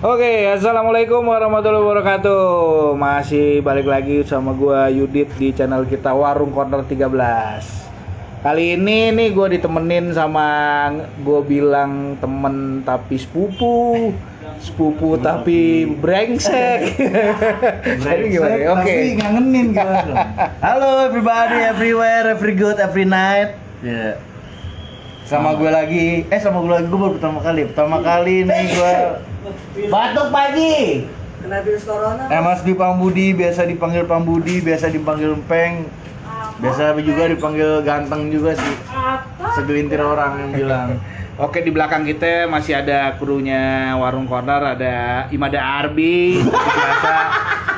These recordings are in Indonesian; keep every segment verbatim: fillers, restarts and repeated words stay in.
Oke, assalamualaikum warahmatullahi wabarakatuh. Masih balik lagi sama gua Yudit di channel kita Warung Corner tiga belas. Kali ini nih gua ditemenin sama, gua bilang temen tapi sepupu, sepupu tapi brengsek. Jadi gimana? Oke. Tapi ngangenin gua. Halo everybody, everywhere, every good, every night. Yeah. Sama gue lagi, eh sama gue lagi, gue baru pertama kali, pertama kali nih gue batuk pagi kena virus corona. Mas di Pambudi, biasa dipanggil Pambudi, biasa dipanggil Peng, biasa juga dipanggil Ganteng juga sih, segelintir orang yang bilang. Oke, di belakang kita masih ada krunya Warung Corner, ada Imada Arbi, biasa,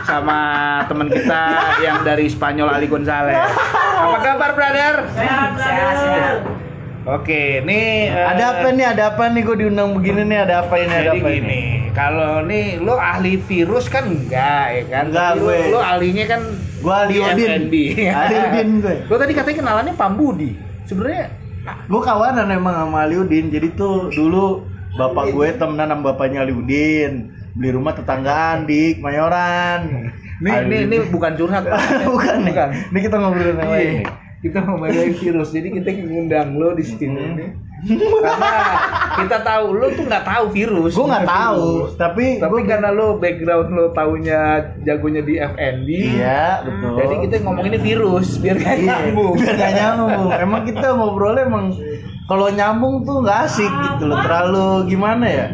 sama teman kita yang dari Spanyol Ali Gonzalez. Apa kabar, brother? Sehat, sehat. Oke, nih ada uh, apa nih? Ada apa nih? Gue diundang begini nih, ada apa ini? Ada apa ini? Kalau nih lo ahli virus kan enggak, ya kan? Enggak, gue. Lo, lo ahlinya kan gue Ali Udin. Ali Udin gue. Lo tadi katanya kenalannya Pambudi. Sebenarnya gue kawanan emang sama Ali Udin. Jadi tuh dulu bapak gue temenan sama bapaknya Ali Udin. Beli rumah tetanggaan di Kemayoran. Nih, Ali nih, ini bukan curhat. Bukan, bukan. Ini kita ngobrolin apa ini? Kita ngomongin virus, jadi kita ngundang lo di sini nih. Karena kita tahu lo tuh nggak tahu virus. Gue nggak tahu, tapi tapi karena lo background lo taunya jagonya di F and B. Iya, betul. Jadi kita ngomonginnya virus biar nggak nyambung. Biar nggak nyambung. Emang kita ngobrolnya emang kalau nyambung tuh nggak asik gitu lo. Terlalu gimana ya?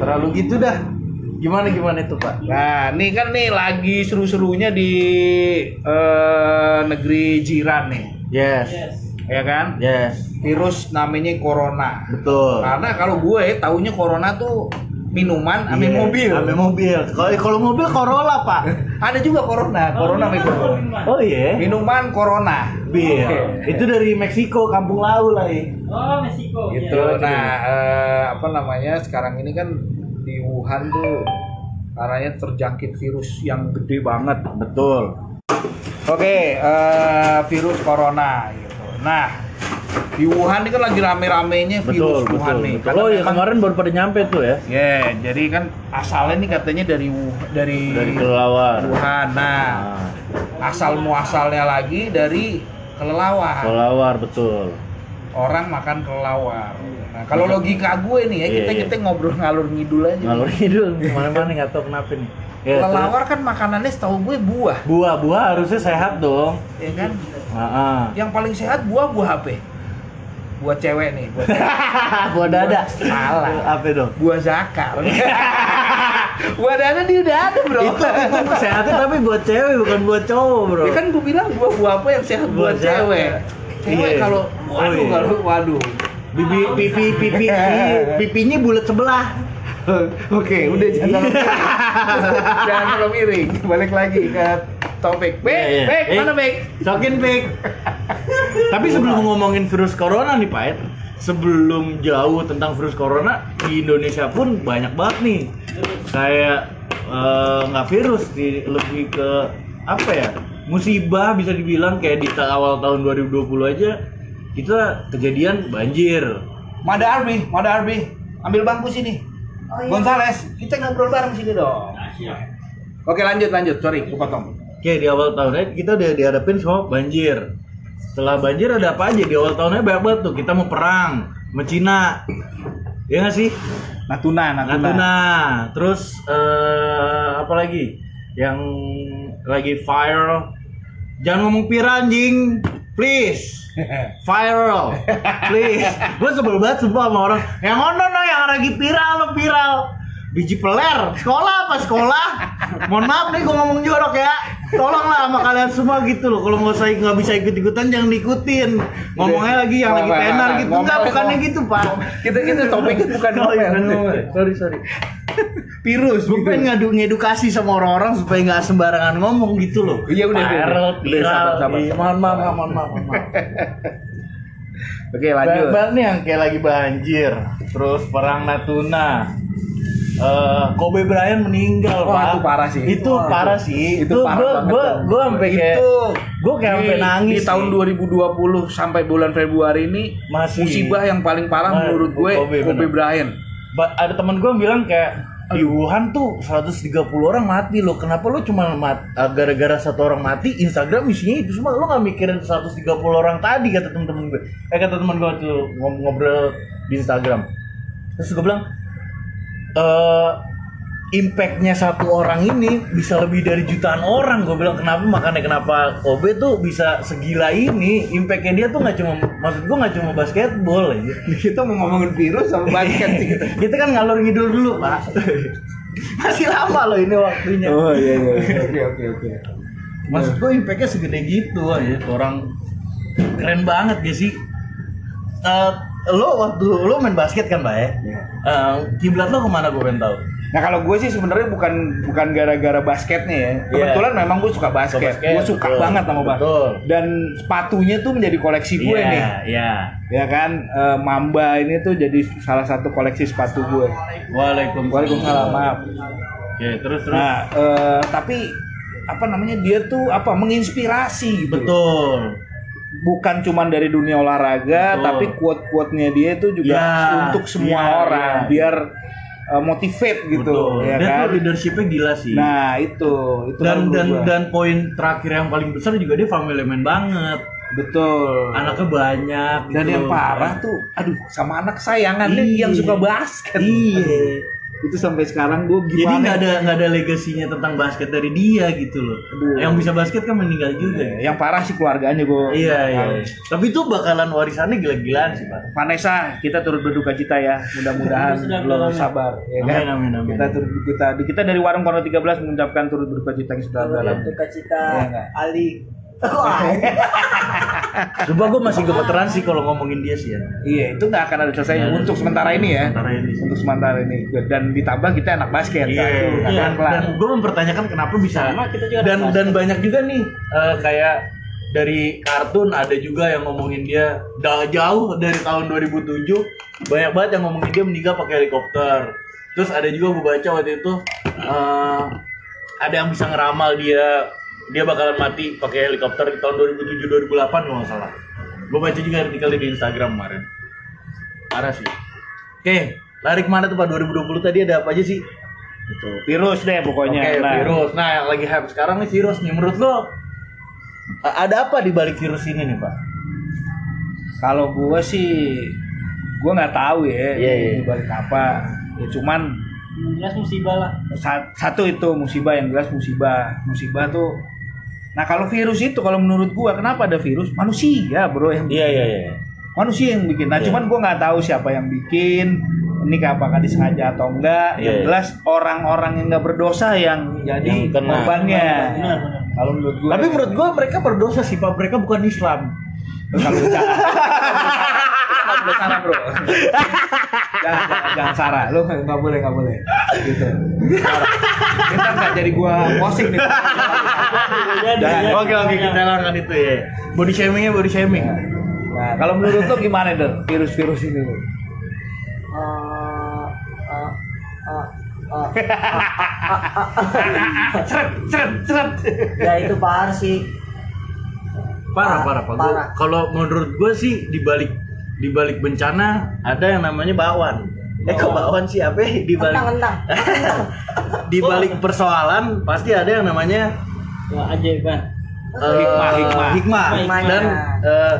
Terlalu gitu dah. Gimana gimana itu Pak? Nah, nih kan nih lagi seru-serunya di uh, negeri jiran nih. Yes. Yes. Ya kan? Yes. Virus namanya corona. Betul. Karena kalau gue taunya corona tuh minuman ambil yeah. mobil. Ambil mobil. Kalau kalau mobil Corolla, Pak. Ada juga corona, corona Meksiko. Oh iya. Yeah. Minuman corona. Bir. Okay. Itu dari Meksiko, kampung lau lah ya. Oh, Meksiko. Gitu. Yeah. Nah, uh, apa namanya? Sekarang ini kan di Wuhan tuh karanya terjangkit virus yang gede banget. Betul. Oke, uh, virus corona gitu. Nah, di Wuhan ini kan lagi rame-ramenya virus betul, Wuhan betul, nih. Betul. Oh iya, kemarin baru pada nyampe tuh ya. Ya, yeah, jadi kan asalnya nih katanya dari dari dari kelelawar. Wuhan. Nah, nah, asal muasalnya lagi dari kelelawar. Kelelawar, betul. Orang makan kelelawar. Nah, kalau logika gue nih ya, yeah, kita kita yeah. ngobrol ngalur ngidul aja. Ngalur ngidul, kemana-mana nggak tahu kenapa nih. Yeah, kelelawar kan makanannya setahu gue buah. Buah, buah harusnya sehat dong. Iya kan? Uh-huh. Yang paling sehat buah buah H P. Buah cewek nih. Buah, buah dada. Salah. Apa dong? Buah zakar. Buah dada dia udah ada bro. Itu itu sehat tapi buat cewek bukan buat cowok bro. Ya kan gue bilang buah buah apa yang sehat buat cewek. Cewek kalau waduh kalau waduh pipi pipi pipi pipinya bulat sebelah. Oke, udah jangan jangan terlalu miring. Balik lagi ke topik. Bek, bek, mana bek? Cokin bek. Tapi sebelum ngomongin virus corona nih Pak, sebelum jauh tentang virus corona di Indonesia pun banyak banget nih. Kayak nggak virus, lebih ke apa ya? Musibah bisa dibilang kayak di awal tahun dua ribu dua puluh aja kita kejadian banjir. Mada Arbi, Mada Arbi, ambil bangku sini. Oh, iya. Gonzales, kita ngobrol bareng sini dong. Nah, oke lanjut lanjut, sorry, kupotong. Oke di awal tahunnya kita udah dihadapin sama banjir. Setelah banjir ada apa aja di awal tahunnya banyak banget tuh. Kita mau perang, sama Cina, ya nggak sih? Natuna, Natuna. Natuna. Terus uh, apa lagi? Yang lagi viral, jangan ngomong viral anjing, please, viral, please. Gue sebel banget semua sama orang yang ono no yang lagi viral lo viral, biji peler, sekolah apa sekolah? Mohon maaf nih gue ngomong jorok ya, tolonglah sama kalian semua gitu loh. Kalau nggak saya nggak bisa ikut ikutan jangan diikutin. Ngomongnya lagi yang lagi tenar gitu, enggak bukannya gitu Pak. Kita kita topiknya bukan ngomong. Sorry sorry. Virus, gue pengen ngadu ngedukasi sama orang-orang supaya nggak sembarangan ngomong gitu loh. Iya udah viral, viral. Mohon maaf, mohon maaf, mohon maaf. Oke lanjut. Banyak nih yang kayak lagi banjir, terus perang Natuna. Uh, Kobe Bryant meninggal oh, Pak. Itu parah sih. Itu oh, parah sih. Itu parah banget. Gue sampai kayak gue kayak sampai nangis. Di sih. Tahun dua ribu dua puluh sampai bulan Februari ini masih musibah yang paling parah menurut gue Kobe, Kobe Bryant. But, ada teman gue bilang kayak di Wuhan tuh seratus tiga puluh orang mati loh. Kenapa lo cuma mat, gara-gara satu orang mati Instagram isinya itu semua? Lo gak mikirin seratus tiga puluh orang tadi, kata temen-temen gue. Eh kata temen gue tuh ngobrol di Instagram. Terus gue bilang e, impact-nya satu orang ini bisa lebih dari jutaan orang. Gue bilang kenapa, makanya kenapa Kobe tuh bisa segila ini. Impact-nya dia tuh gak cuma, maksud gue gak cuma basketbol aja. Kita mau ngomongin virus sama basket sih kita. Kita kan ngalor ngidul dulu pak. Masih lama loh ini waktunya. Oh iya iya oke oke oke. Maksud gue impact-nya segede gitu aja. Orang keren banget gak sih? Uh, lo waktu lo main basket kan pak ya? Uh, kiblat lo kemana gue pengen tahu? Nah kalau gue sih sebenarnya bukan bukan gara-gara basketnya ya. Kebetulan yeah. memang gue suka basket. So, basket gue suka betul, banget sama basket. Dan sepatunya tuh menjadi koleksi gue yeah, nih. Iya. Yeah. Ya kan e, Mamba ini tuh jadi salah satu koleksi sepatu gue. Waalaikumsalam. Waalaikumsalam. Maaf. Oke, terus terus. Nah, e, tapi apa namanya dia tuh apa menginspirasi gitu. Betul. Bukan cuman dari dunia olahraga, betul. Tapi quote-quote-nya dia itu juga yeah. untuk semua yeah, orang yeah. biar motivate gitu. Betul. Ya dan kan? Leadership-nya gila sih. Nah itu, itu dan dan gua. Dan poin terakhir yang paling besar juga dia family man banget. Betul. Anaknya banyak. Dan gitu. Yang parah tuh, aduh sama anak kesayangan deh yang suka basket. Iya. Itu sampai sekarang gue gimana? Jadi nggak ada nggak ada legasinya tentang basket dari dia gitu loh. Aduh. Yang bisa basket kan meninggal juga. Eh, yang parah sih keluarganya gue. Iya iya. Tapi itu bakalan warisannya gila-gilaan sih pak. Vanessa, kita turut berduka cita ya. Mudah-mudahan lo sabar. Ya amin, kan? Amin, amin, kita turut berduka cita. Kita dari Warung Corner tiga belas mengucapkan turut berduka cita yang sedalam-dalam. Berduka cita ya, Ali. Coba gue masih gemeteran sih kalau ngomongin dia sih ya. Iya itu gak akan ada selesai nah, untuk sementara ini ya sementara ini. Untuk sementara ini. Dan ditambah kita anak basket yeah. kan? Iya yeah. Dan gue mempertanyakan kenapa bisa nah, kita juga Dan dan banyak juga nih uh, kayak dari kartun ada juga yang ngomongin dia dah jauh dari tahun dua ribu tujuh. Banyak banget yang ngomongin dia meninggal pakai helikopter. Terus ada juga gue baca waktu itu uh, ada yang bisa ngeramal dia dia bakalan mati pakai helikopter di tahun dua ribu tujuh dua ribu delapan kalau nggak salah. Gue baca juga artikel di Instagram kemarin. Parah sih. Oke, lari kemana tuh pak? dua ribu dua puluh tadi ada apa aja sih? Itu virus deh pokoknya. Oke, nah. virus. Nah, yang lagi hype sekarang nih virus nih. Menurut lo ada apa di balik virus ini nih pak? Kalau gue sih, gue nggak tahu ya yeah, yeah. di balik apa. Ya cuman jelas musibah lah. Satu itu musibah yang jelas musibah. Musibah tuh. Nah kalau virus itu kalau menurut gua kenapa ada virus? Manusia bro yang bikin. Iya iya iya. Manusia yang bikin. Nah yeah. cuman gua nggak tahu siapa yang bikin. Ini apakah disengaja atau enggak? Yeah, yang jelas yeah. orang-orang yang nggak berdosa yang jadi korbannya. Kalau menurut gua. Tapi menurut gua mereka berdosa sih pak. Mereka bukan Islam. Kalau nggak boleh sarah bro, jangan jangan sarah, lu nggak boleh nggak boleh, gitu. Sarah. Kita nggak jadi gua posting nih. Oke oke kita lakukan itu ya. Body shamingnya body shaming. Nah, nah kalau menurut lu gimana deh virus-virus ini? Uh, uh, uh, uh, seret seret seret. Ya itu parah sih. Parah parah parah. Kalau menurut gua sih dibalik di balik bencana ada yang namanya bakwan. Oh. Eh kok bakwan sih apa? Di balik di balik persoalan pasti ada yang namanya keajaiban. Uh, hikmah, hikmah. Hikmah. Hikmah. Dan uh,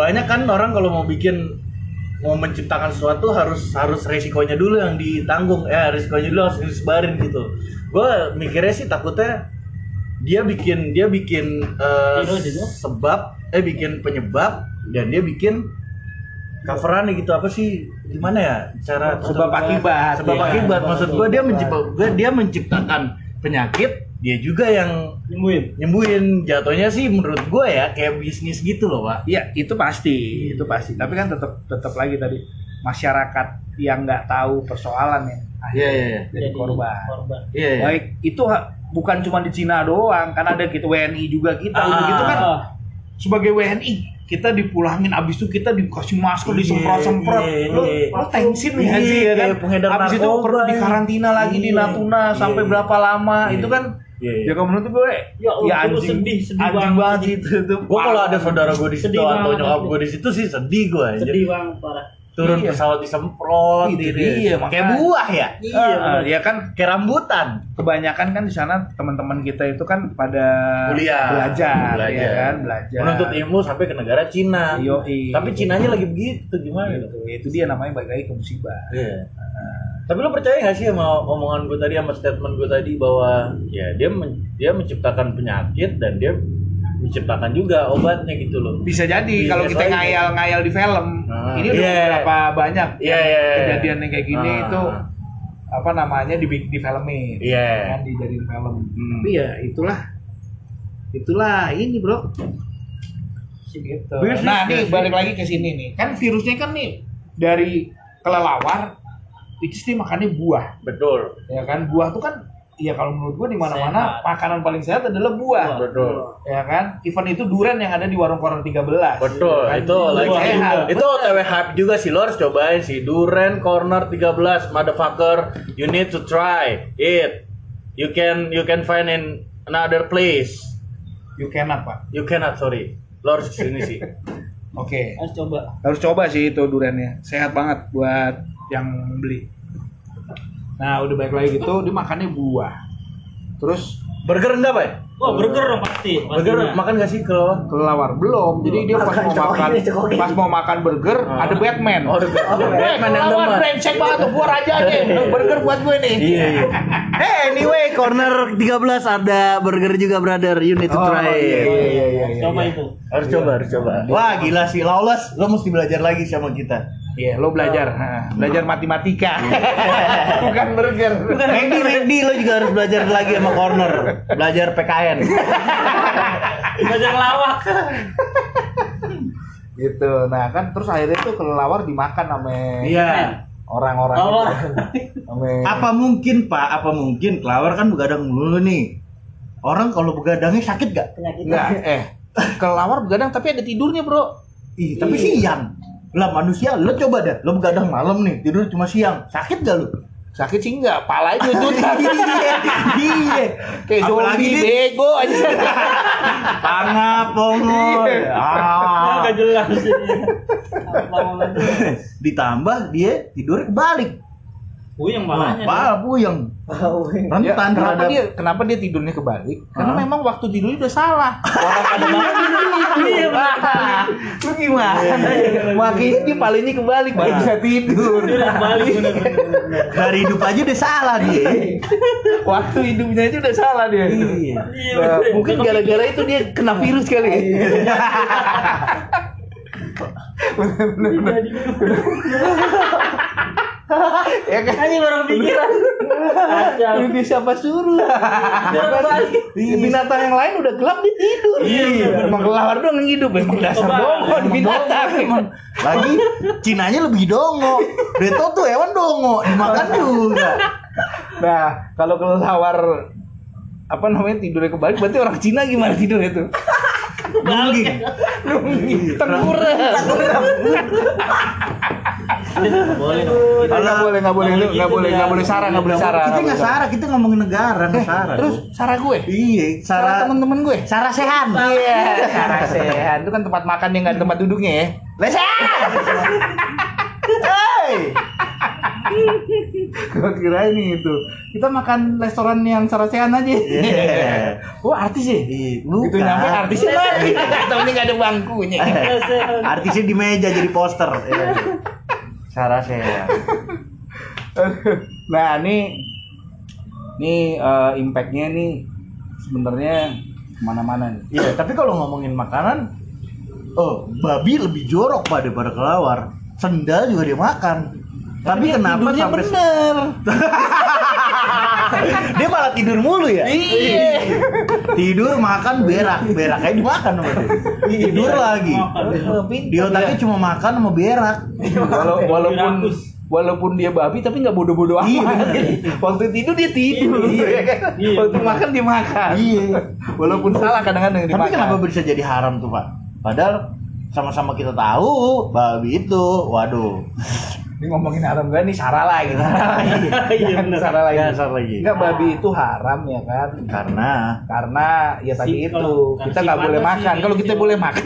banyak kan orang kalau mau bikin mau menciptakan sesuatu harus harus resikonya dulu yang ditanggung. Eh resikonya dulu harus disebarin gitu. Gua mikirnya sih takutnya dia bikin dia bikin uh, sebab eh bikin penyebab dan dia bikin coveran gitu apa sih gimana ya cara sebab akibat sebab ya, akibat maksud gue dia menciptakan dia menciptakan penyakit dia juga yang nyembuhin nyembuhin jatuhnya sih menurut gue ya kayak bisnis gitu loh pak. Iya itu pasti itu pasti tapi kan tetap tetap lagi tadi masyarakat yang nggak tahu persoalan ya akhirnya yeah, yeah, yeah. jadi korban, korban. Yeah, yeah. Baik itu bukan cuma di Cina doang kan ada gitu W N I juga kita ah. begitu kan sebagai W N I kita dipulangin abis itu kita dikasih masker disemprot-semprot lo lo tensin nih sih kan abis itu perlu dikarantina lagi di Natuna sampai berapa lama itu kan ya kalau menurut gue ya anjing anjing banget itu tuh gue kalau ada saudara gue di situ atau nyokap gue di situ sih sedih gue sedih banget parah turun iya. pesawat disemprot gitu, iya, iya. kayak buah ya, iya, uh, ya kan, kayak rambutan. Kebanyakan kan di sana teman-teman kita itu kan pada kuliah, belajar, belajar. Ya kan, belajar, menuntut ilmu sampai ke negara Cina. Yo, iya. Tapi Cinanya lagi begitu gimana? Iya, itu? itu dia namanya balik lagi ke musibah. Iya. Uh, Tapi lo percaya gak sih sama omongan gue tadi, sama statement gue tadi bahwa ya dia men- dia menciptakan penyakit dan dia menciptakan juga obatnya gitu loh. Bisa jadi kalau kita ngayal-ngayal di film. Ah, ini udah yeah. berapa banyak yeah, yeah, yeah. kejadian yang kayak gini ah. itu apa namanya di di filmin. Yeah. Kan dijadiin film. Hmm. Tapi ya itulah itulah ini, Bro. Gitu. Nah, nih balik lagi ke sini nih. Kan virusnya kan nih dari kelelawar itu sih makannya buah. Betul. Ya kan, buah tuh kan iya kalau menurut gua di mana-mana makanan paling sehat adalah buah. Betul. Ya kan? Even itu durian yang ada di Warung Corner tiga belas. Betul. Ya kan? Itu lagi itu O T W hype juga sih, lo harus cobain sih Durian Corner tiga belas, motherfucker. You need to try it. You can you can find in another place. You cannot, Pak. You cannot, sorry. Lo harus kesini sih. Oke. Okay. Harus coba. Harus coba sih itu duriannya. Sehat banget buat yang beli. Nah, udah baik lagi gitu, dia makannya buah. Terus burger enggak, Pak? Wah, oh, burger dong pasti. Burger makan enggak sih kelelawar? Kelelawar belum. Jadi dia pas makan, mau makan, cokokin. Pas mau makan burger, oh. ada Batman. Oh, ada Batman. Oh, Batman yang demen. Lawan brengsek banget tuh, gua raja nih. Burger buat gue nih. Iya, iya. Hey, anyway, Corner tiga belas ada burger juga, brother. You need to oh, try. Iya, iya, iya, iya. Coba itu. Harus iya. coba, harus coba. Wah, gila sih. Lawless, lo mesti belajar lagi sama kita. Iya, yeah, lo belajar, oh. belajar matematika, bukan burger. Randy, Randy, lo juga harus belajar lagi sama Corner, belajar P K N, belajar lawak. Gitu, nah kan terus akhirnya tuh kelelawar dimakan sama yeah. orang-orang. Oh. Ame... Apa mungkin Pak? Apa mungkin kelelawar kan begadang mulu nih? Orang kalau begadangnya sakit gak? Nggak. Eh, kelelawar begadang tapi ada tidurnya, Bro. Ih, tapi Ih. siang. Lah manusia, lo coba dah, lo begadang malam nih, tidur cuma siang, sakit gak lo? Sakit sih enggak, palanya tuntutan. Iya, kayak zombie bego aja. Tangan pongol. Ah, gak jelas sih. Ditambah dia tidur kebalik. Puyeng malahnya. Pal puyeng. Rentan kenapa dia kenapa dia tidurnya kebalik? Karena huh? memang waktu tidurnya udah salah. Orang pada iya, lu gimana? Makanya dia palingnya kebalik, dia bisa tidur. Kebalik benar-benar. Hari hidup aja udah salah dia. Waktu hidupnya aja udah salah dia. Iya. Nah, mungkin gara-gara itu dia kena virus kali. Benar-benar. Ya kan ini orang pikiran. Ini siapa suruh? Binatang yang lain udah gelap dia tidur. Iya, emang kelelawar doang yang hidup, emang dasar dongo di binatang. Lagi Cinanya lebih dongo. Beto tuh hewan dongo, dimakan juga. Nah, kalau kelelawar apa namanya tidurnya kebalik, berarti orang Cina gimana tidurnya tuh? Nungging, nungging, tengkurap. Nggak boleh, nggak boleh, nggak boleh, nggak boleh, nggak boleh sarah, nggak boleh sarah. Kita nggak sarah, kita ngomongin negara, nggak sarah. Terus sarah gue? Iya, sarah temen-temen gue. Sarah Sehan. Iya, sarah Sehan itu kan tempat makan yang nggak tempat duduknya ya. Lesa. Hey. Gua kira ini itu kita makan restoran yang sarasehan aja. Yeah. Wah artis ya? Itu nyampe artisnya lagi. Atau ini nggak ada bangkunya. Artisnya di meja jadi poster. Sarasehan. Nah ini, ini uh, impactnya nih sebenarnya kemana-mana. Iya. Tapi kalau ngomongin makanan, oh babi lebih jorok pada pada kelelawar. Sendal juga dia makan. Tapi dia kenapa sampai bener? Dia malah tidur mulu ya? Iya. Tidur, makan, berak. Beraknya dimakan sama dia. Tidur lagi. Dia otaknya cuma makan sama berak. Wala- walaupun walaupun dia babi tapi enggak bodoh-bodoh amat. Waktu tidur dia tidur. Waktu makan dia makan. Walaupun salah kadang-kadang dimakan. Tapi kenapa bisa jadi haram tuh, Pak? Padahal sama-sama kita tahu babi itu waduh. ini ngomongin haram gak nih, sara lagi, sara lagi. Iya benar, sara lagi. Enggak lagi. Enggak, babi itu haram ya kan? Karena karena ya tadi si, itu kita enggak si boleh si makan. Si kalau kita si boleh si makan.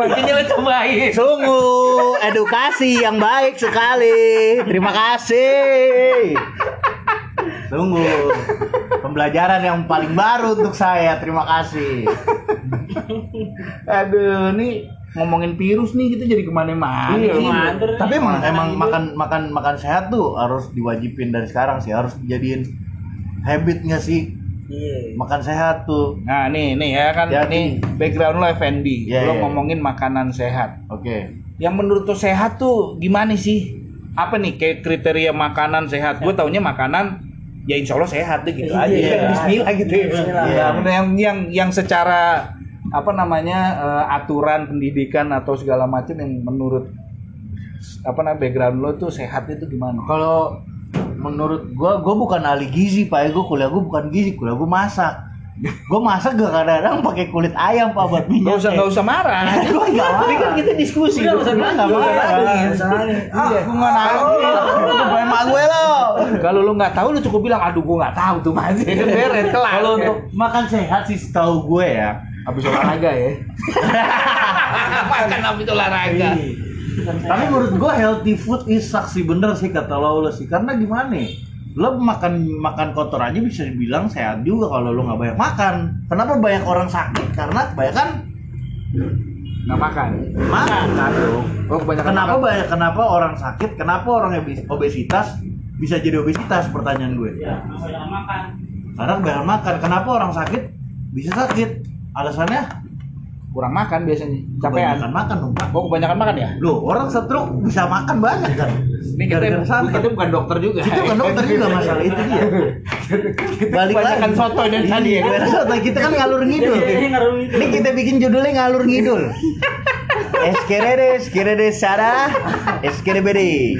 Makanya lu cobain. Sungguh edukasi yang baik sekali. Terima kasih. Sungguh pembelajaran yang paling baru untuk saya. Terima kasih. Aduh, nih ngomongin virus nih kita jadi kemana-mana. Iya, tapi emang emang makan makan makan sehat tuh harus diwajibin dari sekarang sih, harus dijadiin habit nggak sih? Iya. Makan sehat tuh. Nah nih nih ya kan jadi, nih background lo F and B, yeah, lo yeah. ngomongin makanan sehat. Oke. Okay. Yang menurut lo sehat tuh gimana sih? Apa nih kayak kriteria makanan sehat? Gue taunya makanan ya insya Allah sehat deh gitu aja. Yeah. Bismillah gitu. Bismillah. Yeah. Nah, yang yang yang secara apa namanya uh, aturan pendidikan atau segala macam yang menurut apa namanya background lo tuh sehat itu gimana? Kalau menurut gua, gua bukan ahli gizi pak, gua kuliah gua bukan gizi, kuliah gua masak. Gua masak gak kadang-kadang pakai kulit ayam pak buat minyak. Gak usah, gak usah marah. Gua nggak marah. Ini kan kita diskusi. Gak usah marah. Gua nggak tahu. Bukan mak gue lo. Kalau lo nggak tahu lo cukup bilang aduh gua nggak tahu tuh mas. Beres kelar. Kalau untuk makan sehat sih setahu gue ya. Abis olahraga ya. Makan abis olahraga. Tapi menurut gue healthy food is saksi bener sih kata lo sih. Karena gimana? Lo makan makan kotor aja bisa dibilang sehat juga kalau lo nggak banyak makan. Kenapa banyak orang sakit? Karena kebanyakan nggak makan. Makan. Oh, kebanyakan kenapa makan. Banyak? Kenapa orang sakit? Kenapa orang obesitas bisa jadi obesitas? Pertanyaan gue. Ya, banyak makan. Karena kebanyakan makan. Kenapa orang sakit bisa sakit? Alasannya kurang makan biasanya. Capean. Kebanyakan makan dong pak. Oh kebanyakan makan ya? Loh orang stroke bisa makan banyak kan? Ini kita, kita bukan dokter juga. Kita bukan dokter juga masalah itu dia. Balik lagi kan soto dan tadi ya. Kita kan ngalur ngidul. Ini kita bikin judulnya ngalur ngidul. Eskerede, eskerede Sarah, eskerebede.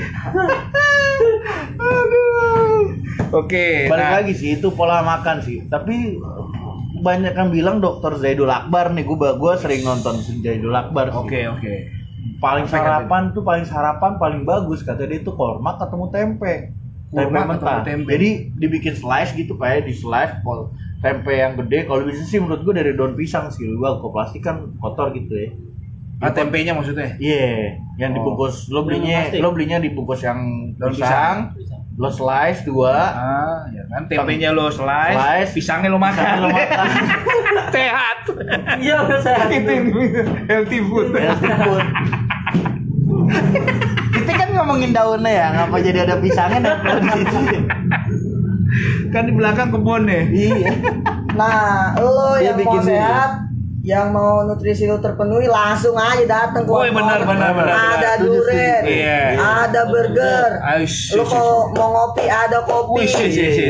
Oke. Balik lagi sih itu pola makan sih. Tapi banyak yang bilang dokter Zaidul Akbar nih, gue gue sering nonton Zaidul Akbar. Oke oke. Okay, okay. Paling sarapan tuh paling sarapan paling bagus kata dia itu korma ketemu tempe. Tempe mentah. Jadi dibikin slice gitu kayak di slice tempe yang gede. Kalau bisa sih menurut gue dari daun pisang sih, gue kok plastik kan kotor gitu ya. Ah tempenya maksudnya? Iya. Yeah, yang oh. dibungkus lo belinya lo belinya dibungkus yang daun pisang. pisang. Lo slice dua, ah, ya kan? Tempenya lo slice, slice, pisangnya lo makan, lo makan. Sehat, iya sehat itu healthy food. Healthy food. Kita kan ngomongin daunnya ya, ngapa jadi ada pisangnya dan di sini? Kan di belakang kebun ya. Iya. Nah, lo yang mau sehat, yang mau nutrisi lu terpenuhi langsung aja datang ke warung. Oh, benar benar benar. Ada durian, yeah. ada burger. Aish, lu kalau mau ngopi ada kopi.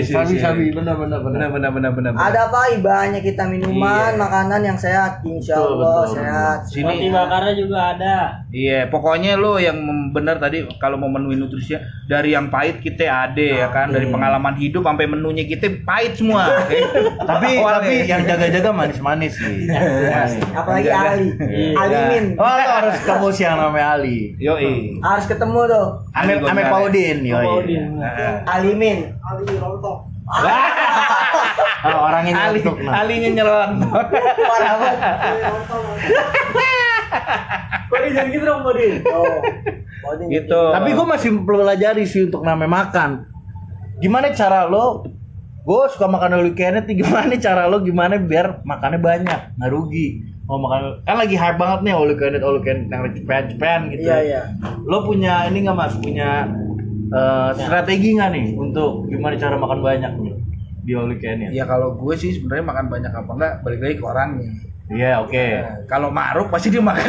Sabi-sabi benar benar benar benar benar benar. Ada apa? Banyak kita minuman, yeah. makanan yang sehat insyaallah sehat. Roti bakarnya juga ada. Iya, yeah. pokoknya lu yang benar tadi kalau mau menuin nutrisinya dari yang pahit kita ada nah, ya kan, dari pengalaman hidup sampai menunya kita pahit semua. Okay? tapi oh, tapi yang jaga-jaga manis-manis sih. Masih. Apalagi Enggak, Ali, iya. Alimin. Oh, harus ketemu sih yang namanya Ali. Yo, harus ketemu tuh. Ame Ame Paudin, yo. Alimin. Ali rontok. Orang ini rontok. Alinya nyerontok. Parah banget. Kok jadi gitu dong Paudin? Oh. Paudin. Gitu. Tapi gue masih pelajari sih untuk namanya makan. Gimana cara lo? Gue suka makan weekend-nya, gimana cara lo gimana biar makannya banyak, nggak rugi. Mau makan kan lagi hype banget nih all weekend, all weekend yang cepetan gitu. Iya, iya. Lo punya ini nggak mas, punya uh, strategi nggak nih untuk gimana cara makan banyak nih di all weekend-nya? Ya kalau gue sih sebenarnya makan banyak apa enggak balik lagi ke orangnya. Iya yeah, oke. Okay. Nah, kalau Ma'ruf pasti dia makan.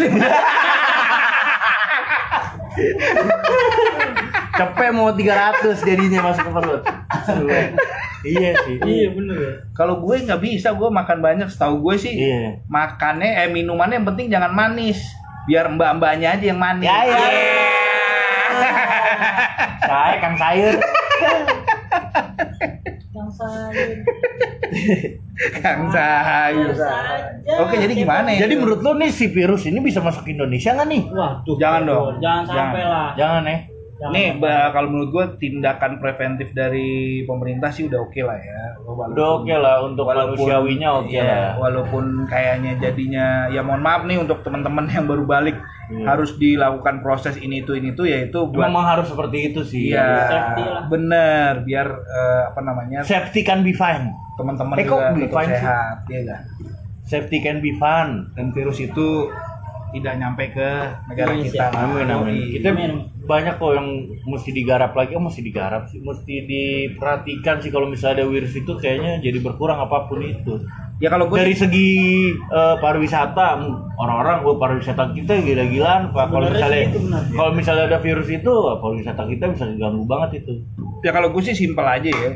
Capek mau tiga ratus jadinya masuk ke perut. Iya sih. Iya benar ya. Kalau gue nggak bisa, gue makan banyak. Setahu gue sih, iya. makannya eh minumannya yang penting jangan manis. Biar mbak-mbaknya aja yang manis. Ya ya. Saya kan sayur. Kang sayur. Kang sayur. Oke, jadi gimana ya? Jadi menurut lo nih si virus ini bisa masuk Indonesia nggak nih? Waduh. Jangan dong. Jangan sampai lah. Jangan nih. Jangan nih bah, kalau menurut gue tindakan preventif dari pemerintah sih udah oke okay lah ya. Walaupun, udah oke okay lah untuk manusiawinya oke okay ya, lah. Walaupun kayaknya jadinya ya mohon maaf nih untuk teman-teman yang baru balik yeah. harus dilakukan proses ini itu ini itu yaitu buat, memang harus seperti itu sih. Iya. Ya, bener biar uh, apa namanya? Safety can be fun. Teman-teman eh, juga tetap sehat sih? Ya kan. Safety can be fun dan virus itu tidak nyampe ke negara kita. Amin, amin. Kita banyak kok yang mesti digarap lagi, oh, mesti digarap sih, mesti diperhatikan sih kalau misalnya ada virus itu kayaknya jadi berkurang apapun itu. Ya kalau gue dari segi uh, pariwisata, orang-orang gue pariwisata kita gila-gilaan. Kalau misalnya kalau misalnya ada virus itu, pariwisata kita bisa diganggu banget itu. Ya kalau gue sih simpel aja ya.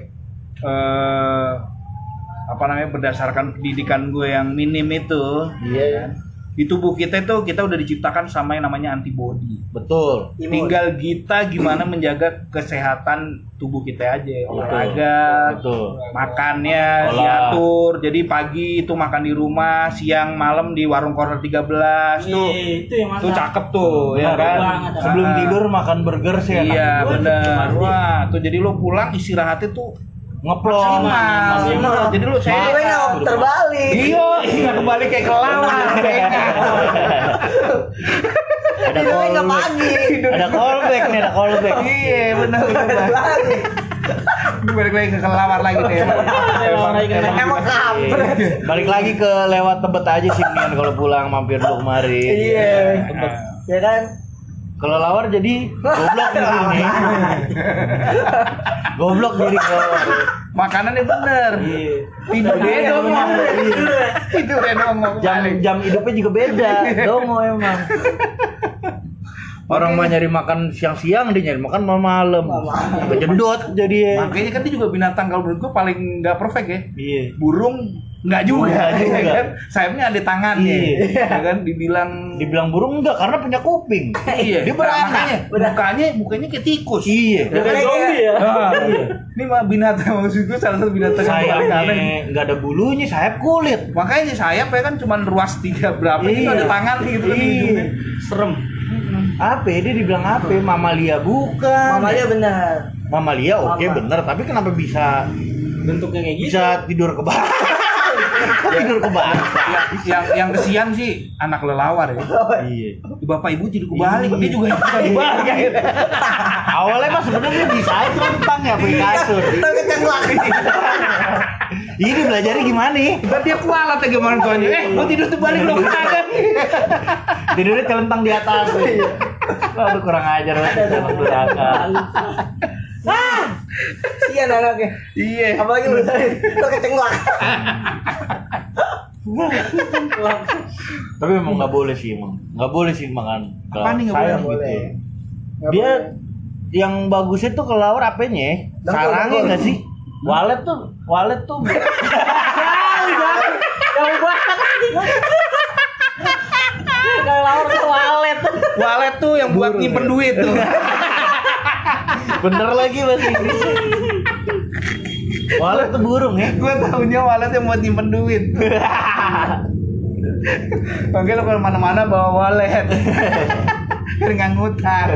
Uh, apa namanya berdasarkan pendidikan gue yang minim itu, iya. Yeah. Di tubuh kita itu kita udah diciptakan sama yang namanya antibodi. Betul. Imun. Tinggal kita gimana menjaga kesehatan tubuh kita aja. Olahraga, betul. Makannya diatur. Jadi pagi itu makan di rumah, siang malam di Warung Corner tiga belas. Yee, tuh. Itu yang tuh cakep tuh, ya kan. Banget, sebelum tidur makan burger sih. Iya, benar. Wah, tuh jadi lo pulang istirahatnya tuh ngeplong, jadi lu saya nggak terbalik, iya nggak kembali kayak kelelawar, ada callback, ada callback nih, ada callback, iya benar benar. Balik lagi ke kelelawar lagi deh. Emang kampret. Balik lagi ke lewat Tebet aja sih Mian kalau pulang mampir dulu kemari. Iya, ya kan. Kelelawar jadi goblok diri nih. Goblok diri kelelawar. Makanannya bener. Iya. Tidurnya dongo. Tidurnya dongo. Jam jam hidupnya juga beda. Dongo emang. Orang mah nyari makan siang-siang, dia nyari makan malam-malam. Kejedot jadi. Makanya kan dia juga binatang kalau menurut gua paling enggak perfect ya. Iya. Burung enggak juga, juga. Ya kan? Sayapnya ada tangannya. Iya. Ya kan dibilang dibilang burung enggak karena punya kuping. Iya. Dia beranak. Mukanya mukanya kayak tikus. Iya. Dia kayak zombie ya. Nah, iya. Ini mah binatang maksud gue salah satu binatang yang paling enggak ada bulunya, sayap kulit. Makanya sayap ya kan cuma ruas tiga berapa iya. Itu ada tangan gitu kan hidungnya. Serem. Apa dia dibilang apa? Mamalia bukan. Mamalia benar. Mamalia oke okay, benar, tapi kenapa bisa bentuknya kayak gitu? Bisa tidur ke bawah. Kok tidur kebalik? Yang yang kesian sih anak lelawar ya. Iya. Bapak ibu jadi kebalik, dia juga kebalik. Awalnya mah sebenarnya bisa aja tentang ya pakai kasur. Tapi kecengklak. Ini belajarnya gimana nih? Berarti aku alat ya gimana tuh? Eh, gua tidur terbalik loh kagak. Tidurnya telentang di atas. Aduh kurang ajar banget anak belakang. Ah, iya anaknya. Iya. Apalagi lu tadi lu kecengklak. Tapi emang nggak boleh sih emang, nggak boleh sih makan kelelawar gitu. Ya. Dia boleh. Yang bagusnya tuh kelelawar apanya? Sarangnya nggak sih? Walet tuh, walet tuh. Jauh banget. Kelelawar tuh walet. Walet tuh yang buat nyimpen duit tuh. Bener lagi bahasa Inggrisnya. Walet tuh burung ya. Gue taunya walet yang buat nyimpen duit. Oke lo kalau mana-mana bawa walet. Biar nggak ngutang.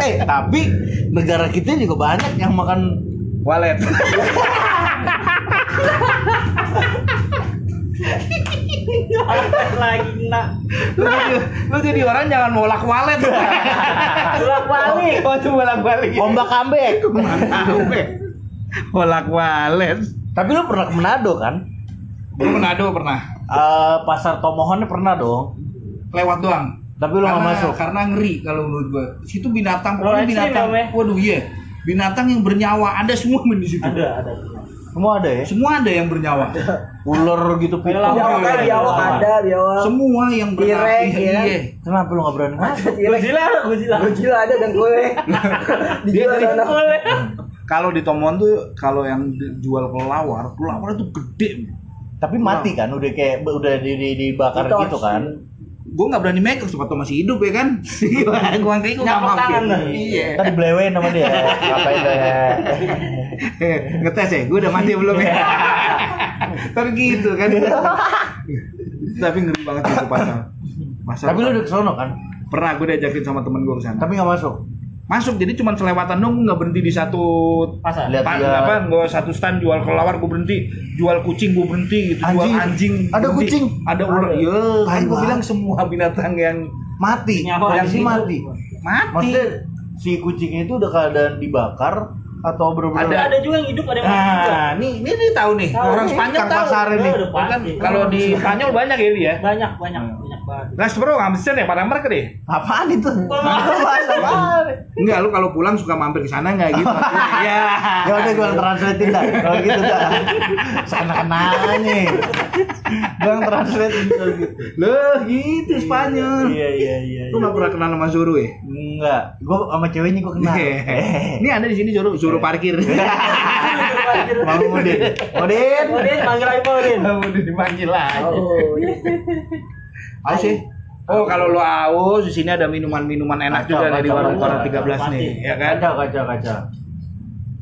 Eh tapi negara kita juga banyak yang makan walet. Walet lagi nak. Lu jadi orang jangan bolak walet. Bolak balik. Waduh bolak balik. Ombak ambek. Ambek. Bolak walet. Tapi lu pernah ke Manado kan? Belum Manado pernah. Uh, pasar Tomohon pernah dong. Lewat doang. Tapi lu nggak masuk. Karena ngeri kalau menurut gua. Situ binatang, oh, binatang. Sini, waduh iya. Binatang yang bernyawa ada semua di situ. Ada, ada. Semua ada ya? Semua ada yang bernyawa. Ada. Ular gitu pitung. Ada, biawak ada, biawak. Semua yang bernyawa. Iya. Kenapa lu nggak berani masuk? Godzilla, Godzilla. Godzilla ada dan kole. Dia ada kole. Kalau di Tomohon tuh kalau yang jual kelelawar, kelelawar itu gede. Tapi mati kan udah kayak udah di, di, dibakar gitu kan. gue nggak berani make up sepatu masih hidup ya kan. Gue angkai gue nggak mampir. Iya. Tadi belewen sama dia. Ngapain lo ya? Ngetes ya, gue udah mati belum ya? Tergitu kan. Tapi ngeri banget itu pasang. Pasang. Tapi lu udah kesono kan? Pernah gue diajakin sama temen gue kesana. Tapi nggak masuk. Masuk jadi cuma selewatan dong, nggak berhenti di satu pasar. Lihat apa? Gue satu stand jual kelawar gue berhenti, jual kucing gue berhenti, gitu. Anjing. Jual anjing. Ada berhenti. Kucing, ada ular. Iya. Kan gue bilang semua binatang yang mati, yang si mati, mati. Maksudnya si kucingnya itu udah keadaan dibakar atau berbeda. Ada ada juga yang hidup, ada yang mati juga. Nah, nih ini nih tahu nih tau, orang Spanyol tahu. Pasar ini. Kan kalau di Spanyol banyak ini ya. Banyak banyak. Nah, bro, Amsterdam ya, pada mereka deh. Apaan itu? Enggak, lu kalau pulang suka mampir ke sana enggak gitu. Iya. Ya udah gua translatein dah. Kalau gitu dah. Sana kenalnya. Gua translate gitu. Loh, gitu Spanyol. Iya, iya, iya. Lu enggak pernah kenal sama Zoro ya? Enggak. Gua sama ceweknya gua kenal. Ini ada di sini Zoro, Zoro parkir. Mau Udin. Udin. Udin panggil aja Udin. Udin dipanggil aja. Oh, iya. Aus sih. Oh, kalau lo aus, di sini ada minuman-minuman enak kaca, juga kaca, dari Warung Corner tiga belas nih, ya kan? Kaca, kaca, kaca.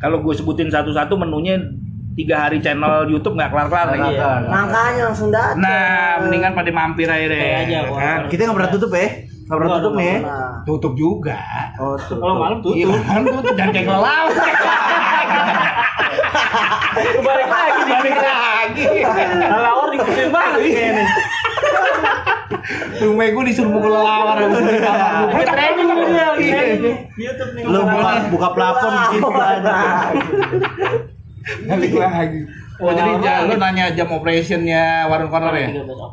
Kalau gue sebutin satu-satu menunya tiga hari channel YouTube nggak kelar-kelar nih. Iya. Makanya langsung datang. Nah, mendingan pada mampir aja deh. Aja, kan? Kita nggak pernah tutup ya? Nggak pernah tutup nih? Tutup juga. Oh, kalau malam tutup. Iya, malam tutup dan kayak ngelawak. Balik lagi, balik lagi. Ngelawak dikusin banget nih. Rumah gue disuruh mukul lawar habis di kamar. Gue training di YouTube nih. Lu buka, buka platform di situ aja. Balik lagi. Oh, jadi lu nanya jam operationnya Warung Corner ya? tiga belas.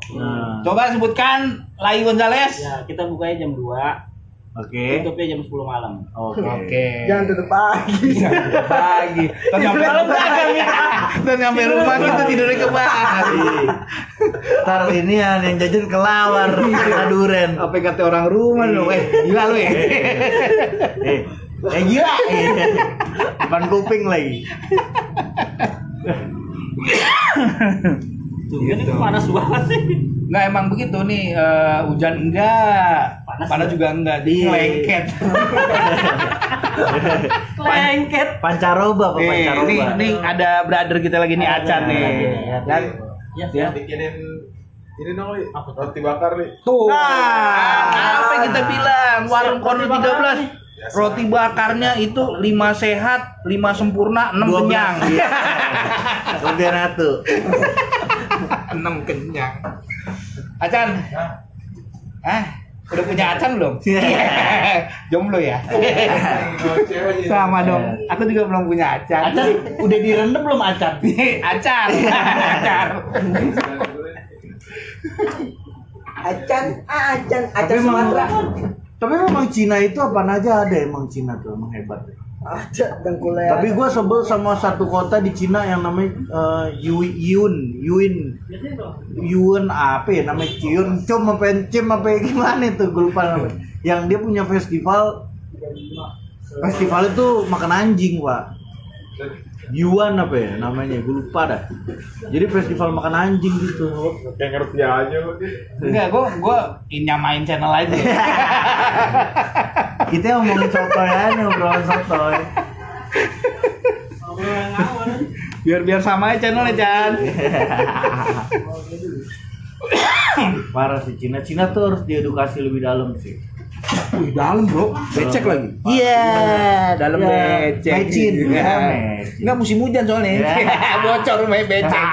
Coba sebutkan Ali Gonzalez. Ya, kita bukanya jam dua. Oke. Okay. Tutupnya jam sepuluh malam. Oke. Okay. Okay. Jangan tutup pagi. Jangan tutup pagi. Ternyampe rumah kita. Nyampe rumah kita tidurnya kebagi. Ntar ini ya, yang jajan kelawar, aduren. Apa kata orang rumah lu? Eh, gila lu ya. Eh, eh gila. Depan kuping lagi. Tuh, gitu. Ini panas banget sih. Nggak emang begitu nih, uh, hujan enggak, panas, panas juga enggak, di lengket. Lengket. Pancaroba, eh, pancaroba. Ini, ini ada brother kita lagi nih, Acan nih. Dan ya, ya. Bikinin ini dong, Li. Roti bakar, Li. Tuh. Nah, nah, apa yang kita bilang? Warung Corner tiga belas. Roti bakarnya itu lima sehat, lima sempurna, enam kenyang. Lebih ratu. enam kenyang. Acan. Hah? Udah punya Acan belum? Jomblo ya? Sama dong. Aku juga belum punya Acan. Acan udah direndam belum Acan? Acan. Acan. Acan, Acan, Acan Sumatera. Tapi memang Cina itu apaan aja ada, emang Cina tuh emang hebat ya. Aja dengkulnya. Tapi gue sebel sama satu kota di Cina yang namanya uh, Yun Yun Yun Yun apa ya namanya Cion Cium apa Cim apa gimana itu gue lupa namanya. Yang dia punya festival festival itu makan anjing pak. Yuan apa ya namanya, gue lupa dah. Jadi festival makan anjing gitu. Gak ngerti aja lo. Enggak, gue gue nyamain channel aja. Kita ngomongin sotoy aja, ngomongin sotoy. Biar-biar sama aja channelnya, Chan. Parah sih Cina. Cina tuh harus diedukasi lebih dalam sih. Wih, dalam bro, becek lagi. Iya, yeah, dalam yeah. Becek. Becin, ya. Enggak musim hujan soalnya. Yeah. Bocor rumahnya becek.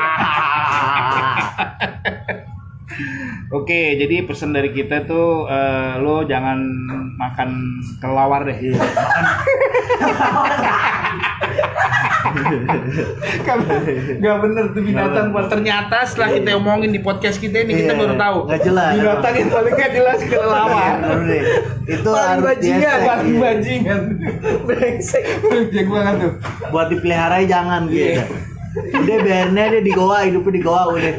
Oke, jadi pesan dari kita tuh uh, lo jangan makan kelawar deh. Gak bener tuh binatang buat ternyata setelah kita omongin di podcast kita ini kita baru tahu binatang itu paling gak jelas kelelawar itu paling bajingan paling bajingan brengsek brengsek banget tuh buat dipelihara jangan gitu udah biarnya dia di goa hidupnya di goa udah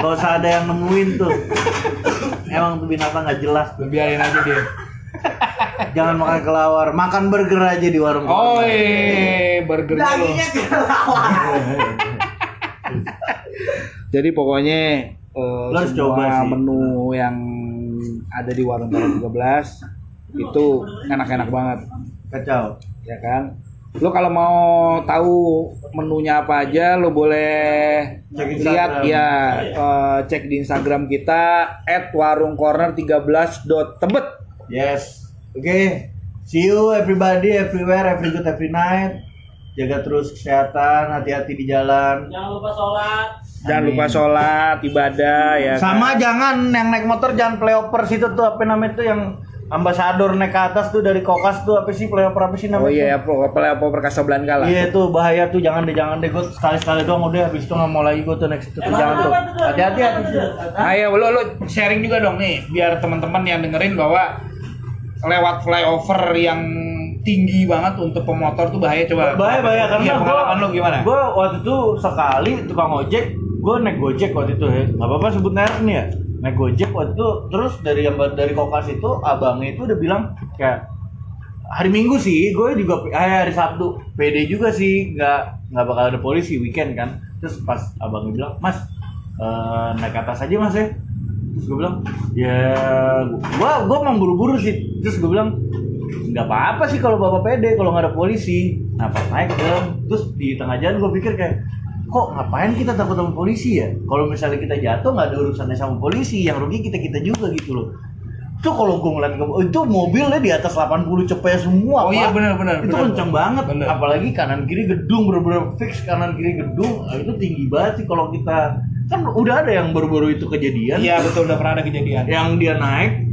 gak usah ada yang nemuin tuh emang tuh binatang gak jelas biarin aja dia. Jangan makan kelawar, makan burger aja di warung. Oh, iya, burger. Laginya kelawar. Jadi pokoknya uh, semua coba sih menu yang ada di warung Corner tiga belas itu enak-enak banget. Kacau, ya kan? Lo kalau mau tahu menunya apa aja, lo boleh lihat ya, uh, cek di Instagram kita at warung corner tiga belas dot tebet. Yes, oke. Okay. See you everybody, everywhere, every good, every night. Jaga terus kesehatan, hati-hati di jalan. Jangan lupa sholat. Jangan lupa sholat, ibadah ya. Sama kan? Jangan yang naik motor jangan playoper situ tuh apa namanya tuh yang ambasador naik ke atas tuh dari kokas tuh apa sih playoper apa sih namanya? Oh iya, playoper Kasablanca lah. Iya tuh bahaya tuh, jangan deh jangan deh, gue sekali-sekali doang udah, habis itu nggak mau lagi gue tuh next itu tuh, jangan tuh. Hati-hati hati. Ayo lo lo sharing juga dong nih biar teman-teman yang dengerin bahwa lewat flyover yang tinggi banget untuk pemotor tuh bahaya, coba. Bahaya bahaya karena iya, pengalaman gua, lo gimana? Gue waktu itu sekali tukang ojek, gue naik gojek waktu itu ya. Gak apa-apa sebut merek nih ya. Naik gojek waktu itu, terus dari dari kokas itu abangnya itu udah bilang kayak hari Minggu sih, gue juga eh, hari Sabtu, pede juga sih, nggak nggak bakal ada polisi weekend kan. Terus pas abangnya bilang, mas uh, naik atas aja mas ya. Terus gue bilang, ya gue gue emang buru-buru sih. Terus gue bilang, nggak apa-apa sih kalau bapak pede, kalau nggak ada polisi. Nah pas naik ke, terus di tengah jalan gue pikir kayak, kok ngapain kita takut sama polisi ya? Kalau misalnya kita jatuh nggak ada urusannya sama polisi, yang rugi kita kita juga gitu loh. Itu kalau gue ngeliat itu mobilnya di atas delapan puluh cepet semua. Oh iya benar-benar. Itu kencang banget. Bener. Apalagi kanan kiri gedung, bener-bener fix kanan kiri gedung. Itu tinggi banget sih kalau kita, kan udah ada yang baru-baru itu kejadian. Iya betul, udah pernah ada kejadian. Yang dia naik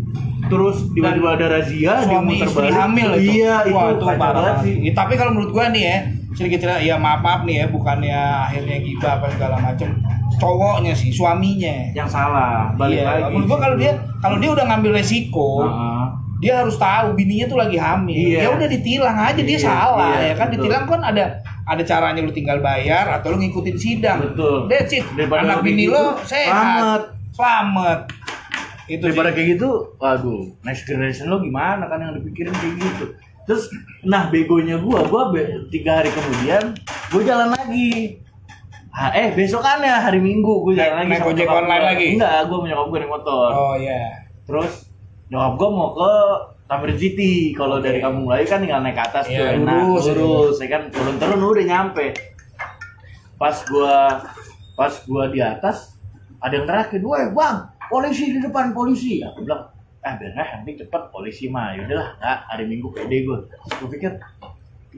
terus tiba-tiba ada razia, dia muter balik. Hamil itu. Iya, itu, itu parah sih. Ya, tapi kalau menurut gua nih ya, cerita-cerita ya maaf-maaf nih ya, bukannya akhirnya gibah apa segala macam. Cowoknya sih, suaminya yang salah. Balik iya, lagi. Menurut gua kalau dia kalau dia udah ngambil resiko, uh-huh. dia harus tahu bininya tuh lagi hamil. Iya. Ya udah ditilang aja, dia iya, salah iya, ya kan betul. Ditilang kan ada ada caranya, lu tinggal bayar atau lu ngikutin sidang. Betul. That's it. Daripada anak bini lo sehat. Selamat. Selamat. Itu daripada kayak gitu, waduh, next generation lo gimana kan yang dipikirin kayak gitu. Terus, nah begonya gua, gua be- tiga hari kemudian, gua jalan lagi. Ha, eh besokannya hari Minggu gua jalan naik, lagi. Naik ojek online gua. Lagi? Enggak, gua punya nyokap gua naik motor. Oh iya. Yeah. Terus nyokap gua mau ke Tamer G T. Kalau dari kampung Melayu kan tinggal naik ke atas yeah, tuh. Nah, lurus, lurus, ya kan turun-turun udah nyampe. Pas gua, pas gua di atas, ada yang terakhir, woi bang. Polisi di depan polisi, aku bilang ah bener nanti cepet polisi mah, yaudahlah nggak hari Minggu pede gue. Terus gue pikir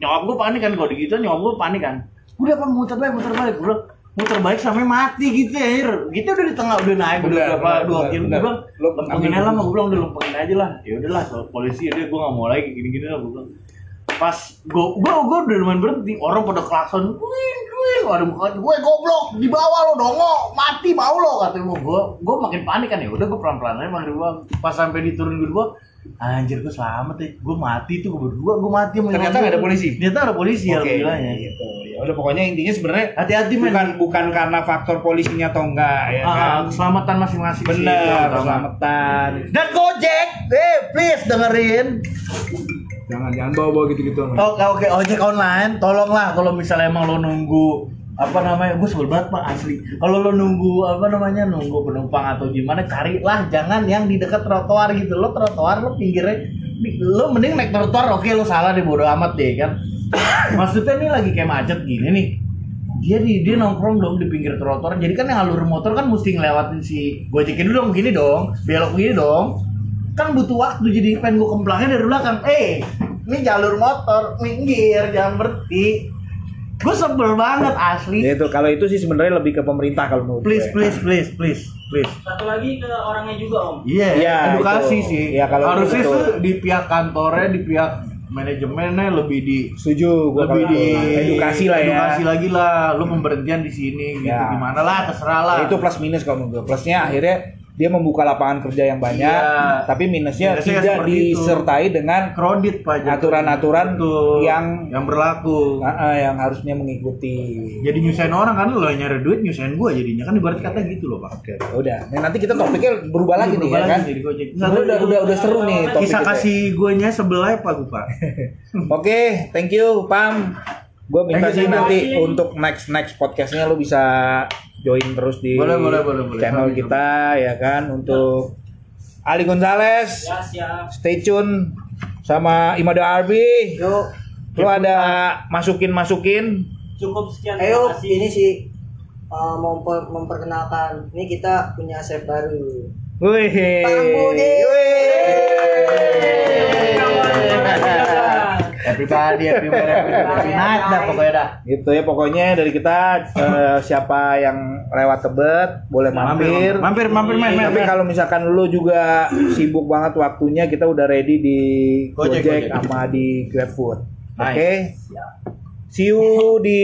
nyokap gue panik kan, kalau gitu nyokap gue panik kan, udah bang muter balik muter balik, gue bilang muter balik sampai mati gitu air, gitu udah di tengah udah naik udah berapa dua kilo, gue bilang lempengin aja lah, gue bilang udah lempengin aja lah, yaudahlah polisi udah gue nggak mau lagi gini-gini lah, gue bilang pas gue gue gue udah lumayan berhenti, orang pada klakson, wih wih, waduh bukan gue goblok di bawah lo dongo mati mau lo kata gue, gue gue makin panik kan, ya udah gue pelan-pelan aja makin bawah, pas sampai di turun gue anjir gue selamat ya, gue mati tuh gue berdua gue mati, ternyata nggak ada polisi, ternyata ada polisi ya bilangnya gitu. Ya udah pokoknya intinya sebenarnya hati-hati men, bukan bukan karena faktor polisinya atau enggak ya ah, kan? Keselamatan masing-masing, bener keselamatan dan gojek, eh please dengerin. Jangan jangan bawa-bawa gitu-gitu. Oke oh, oke okay. Ojek online, tolonglah kalau misalnya emang lo nunggu apa namanya, gue sebel banget pak asli. Kalau lo nunggu apa namanya nunggu penumpang atau gimana, carilah jangan yang di dekat trotoar gitu. Lo trotoar lo pinggirnya, lo mending naik trotoar. Oke okay, lo salah deh, bodo amat deh kan. Maksudnya nih lagi kayak macet gini nih. Dia di dia nongkrong dong di pinggir trotoar. Jadi kan yang alur motor kan mesti ngelewatin si gojekin dulu dong, gini dong, belok gini dong. Kan butuh waktu, jadi pengen gue kemplangnya dari belakang, eh ini jalur motor minggir jangan berhenti, gue sebel banget asli ya itu. Kalau itu sih sebenarnya lebih ke pemerintah kalau menurut please gue. please please please please satu lagi ke orangnya juga om, iya yeah, yeah, edukasi itu. Sih ya, kalau harusnya itu di pihak kantornya, di pihak manajemennya lebih di setuju gue, lebih di edukasi lah ya, edukasi lagi lah, lu pemberhentian di sini gitu ya. Gimana lah terserah lah ya, itu plus minus kalau menurut gue. Plusnya akhirnya dia membuka lapangan kerja yang banyak, iya. Tapi minusnya, minusnya tidak disertai itu. Dengan kredit pajak, aturan-aturan betul. yang yang berlaku, uh, yang harusnya mengikuti. Jadi nyusahin orang kan, lo nyari duit nyusahin gua jadinya kan, ibarat kata gitu loh pak. Oke, udah. Nah, nanti kita topiknya berubah lagi berubah nih lagi, ya kan? Jadi gojek. Nah, udah udah udah seru nih topik. Kisah kasih guanya sebelah pak pak. Oke, thank you Pam. Gue minta sih nanti untuk next next podcastnya lo bisa join terus di boleh, boleh, boleh, channel boleh, kita boleh. Ya kan untuk ya. Ali Gonzalez ya, siap. Stay tune sama Imada Arbi. Yuk, lu ada masukin-masukin? Cukup sekian. Ayo, ini sih uh, memper- memperkenalkan. Ini kita punya chef baru. Wih. Pambudi. Everybody, everybody, everybody. Night dah pokoknya dah. Gitu ya pokoknya dari kita uh, siapa yang lewat Tebet boleh mampir. Mampir, mampir, mampir. Tapi kalau misalkan lu juga sibuk banget waktunya, kita udah ready di Gojek, Gojek sama di GrabFood. Oke. Okay? See you di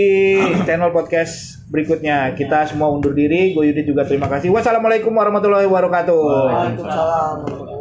channel podcast berikutnya. Kita semua undur diri. Gue Yudit juga terima kasih. Wassalamualaikum warahmatullahi wabarakatuh. Waalaikumsalam.